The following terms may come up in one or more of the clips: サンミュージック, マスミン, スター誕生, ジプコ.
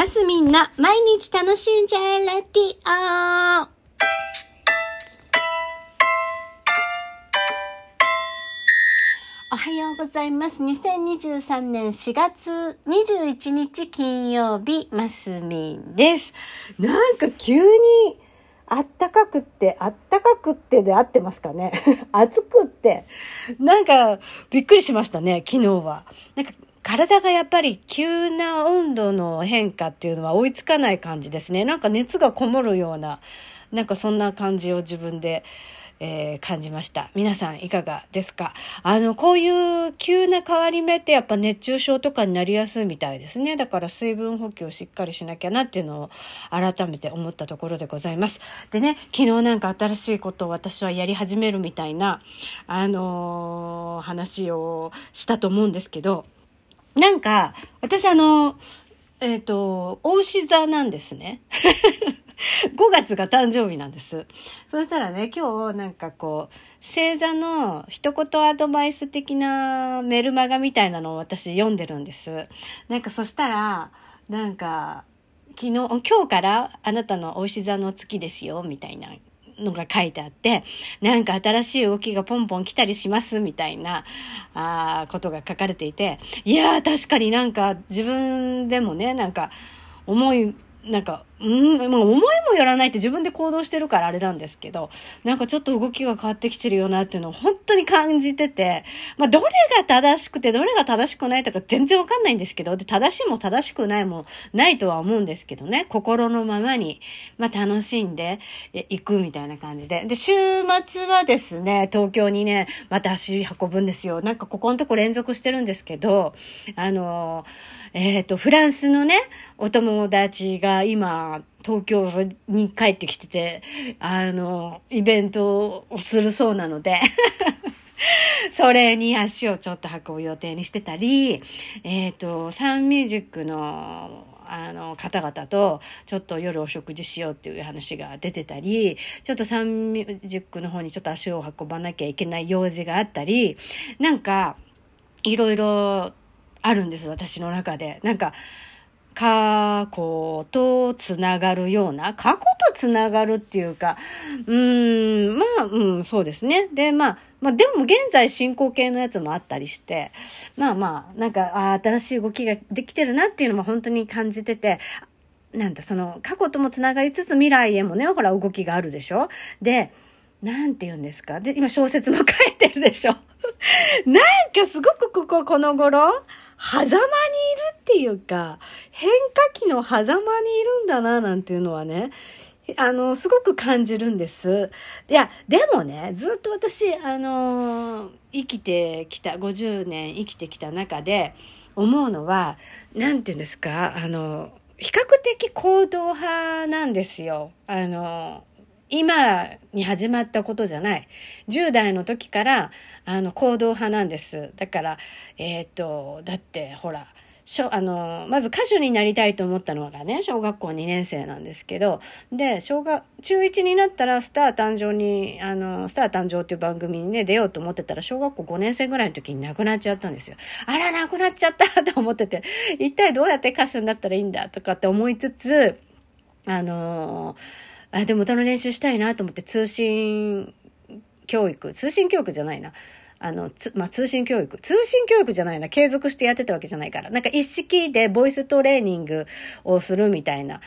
マスミンの毎日楽しんじゃえラティオ。おはようございます。2023年4月21日金曜日、マスミンです。なんか急にあったかくってで合ってますかね暑くってなんかびっくりしましたね。昨日はなんか体がやっぱり急な温度の変化っていうのは追いつかない感じですね。なんか熱がこもるような、なんかそんな感じを自分で感じました。皆さんいかがですか？こういう急な変わり目ってやっぱ熱中症とかになりやすいみたいですね。だから水分補給をしっかりしなきゃなっていうのを改めて思ったところでございます。でね、昨日なんか新しいことを私はやり始めるみたいな、話をしたと思うんですけど、なんか私牡牛座なんですね。5月が誕生日なんです。そうしたらね、今日なんかこう、星座の一言アドバイス的なメルマガみたいなのを私読んでるんです。なんかそしたら、なんか今日からあなたのお牛座の月ですよ、みたいなのが書いてあって、なんか新しい動きがポンポン来たりしますみたいなことが書かれていて、いやー確かになんか自分でもね、なんか思いもよらないって自分で行動してるからあれなんですけど、なんかちょっと動きが変わってきてるよなっていうのを本当に感じてて、まあどれが正しくてどれが正しくないとか全然わかんないんですけど、で正しいも正しくないもないとは思うんですけどね、心のままにまあ楽しんでいくみたいな感じで、で週末はですね、東京にねまた足運ぶんですよ。なんかここのとこ連続してるんですけど、フランスのねお友達が今東京に帰ってきてて、イベントをするそうなのでそれに足をちょっと運ぶ予定にしてたり、サンミュージックの方々とちょっと夜お食事しようっていう話が出てたり、ちょっとサンミュージックの方にちょっと足を運ばなきゃいけない用事があったり、なんかいろいろあるんです。私の中でなんか過去とつながるような、過去とつながるっていうか、そうですね。で、でも現在進行形のやつもあったりして、なんか新しい動きができてるなっていうのも本当に感じてて、なんだ、その過去ともつながりつつ未来へもね、ほら動きがあるでしょ。で、なんて言うんですか。で、今小説も書いてるでしょ。なんかすごくこの頃、狭間にいるっていうか、変化期の狭間にいるんだな、なんていうのはね、すごく感じるんです。いや、でもね、ずっと私、50年生きてきた中で思うのは、なんていうんですか、比較的行動派なんですよ。今に始まったことじゃない。10代の時から、行動派なんです。だから、だって、ほら、まず歌手になりたいと思ったのがね、小学校2年生なんですけど、で、中1になったらスター誕生っていう番組にね、出ようと思ってたら、小学校5年生ぐらいの時に亡くなっちゃったんですよ。あら、亡くなっちゃったと思ってて、一体どうやって歌手になったらいいんだとかって思いつつ、でも歌の練習したいなと思って通信教育じゃないな。継続してやってたわけじゃないから。なんか一式でボイストレーニングをするみたいな、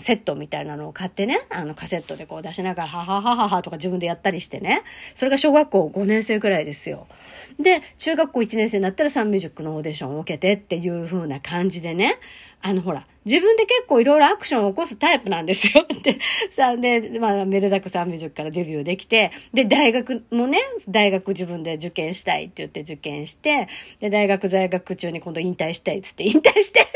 セットみたいなのを買ってね、カセットでこう出しながら、はははははとか自分でやったりしてね。それが小学校5年生くらいですよ。で、中学校1年生になったらサンミュージックのオーディションを受けてっていう風な感じでね。ほら、自分で結構いろいろアクションを起こすタイプなんですよ。で、めでたくサンミュージックからデビューできて、で、大学自分で受験したいって言って受験して、で、大学在学中に今度引退したいっつって引退して。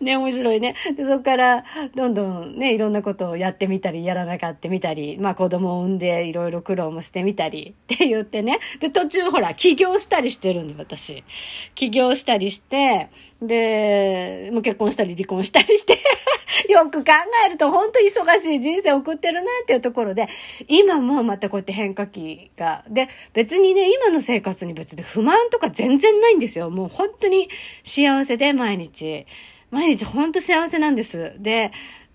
ね、面白いね。で、そこから、どんどんね、いろんなことをやってみたり、やらなかったみたり、子供を産んで、いろいろ苦労もしてみたり、って言ってね。で、途中、ほら、起業したりしてるんで、私。起業したりして、で、もう結婚したり、離婚したりして、よく考えると、本当忙しい人生を送ってるな、っていうところで、今もまたこうやって変化期が、で、別にね、今の生活に別に不満とか全然ないんですよ。もう本当に幸せで、毎日。毎日ほんと幸せなんです。で、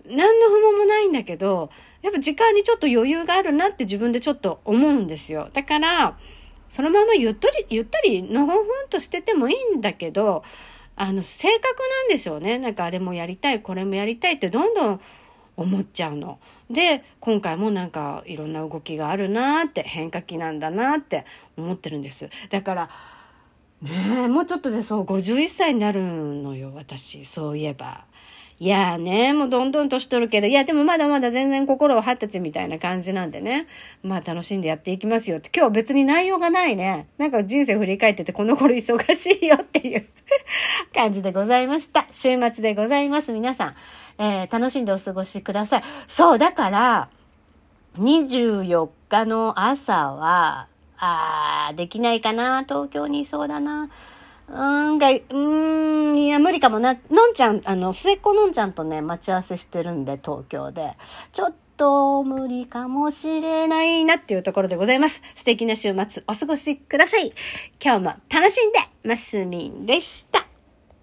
何の不満もないんだけど、やっぱ時間にちょっと余裕があるなって自分でちょっと思うんですよ。だから、そのままゆったりのほほんとしててもいいんだけど、性格なんでしょうね。なんかあれもやりたい、これもやりたいってどんどん思っちゃうの。で、今回もなんかいろんな動きがあるなって、変化期なんだなって思ってるんです。だから、ねえ、もうちょっとでそう、51歳になるのよ、私。そういえば。いやーね、もうどんどん年取るけど、いやでもまだまだ全然心は20歳みたいな感じなんでね。まあ楽しんでやっていきますよって。今日別に内容がないね。なんか人生振り返っててこの頃忙しいよっていう感じでございました。週末でございます。皆さん、楽しんでお過ごしください。そう、だから、24日の朝は、できないかな、東京にいそうだな。いや、無理かもな。のんちゃん、末っ子のんちゃんとね、待ち合わせしてるんで、東京で。ちょっと、無理かもしれないなっていうところでございます。素敵な週末、お過ごしください。今日も楽しんで、ますみんでした。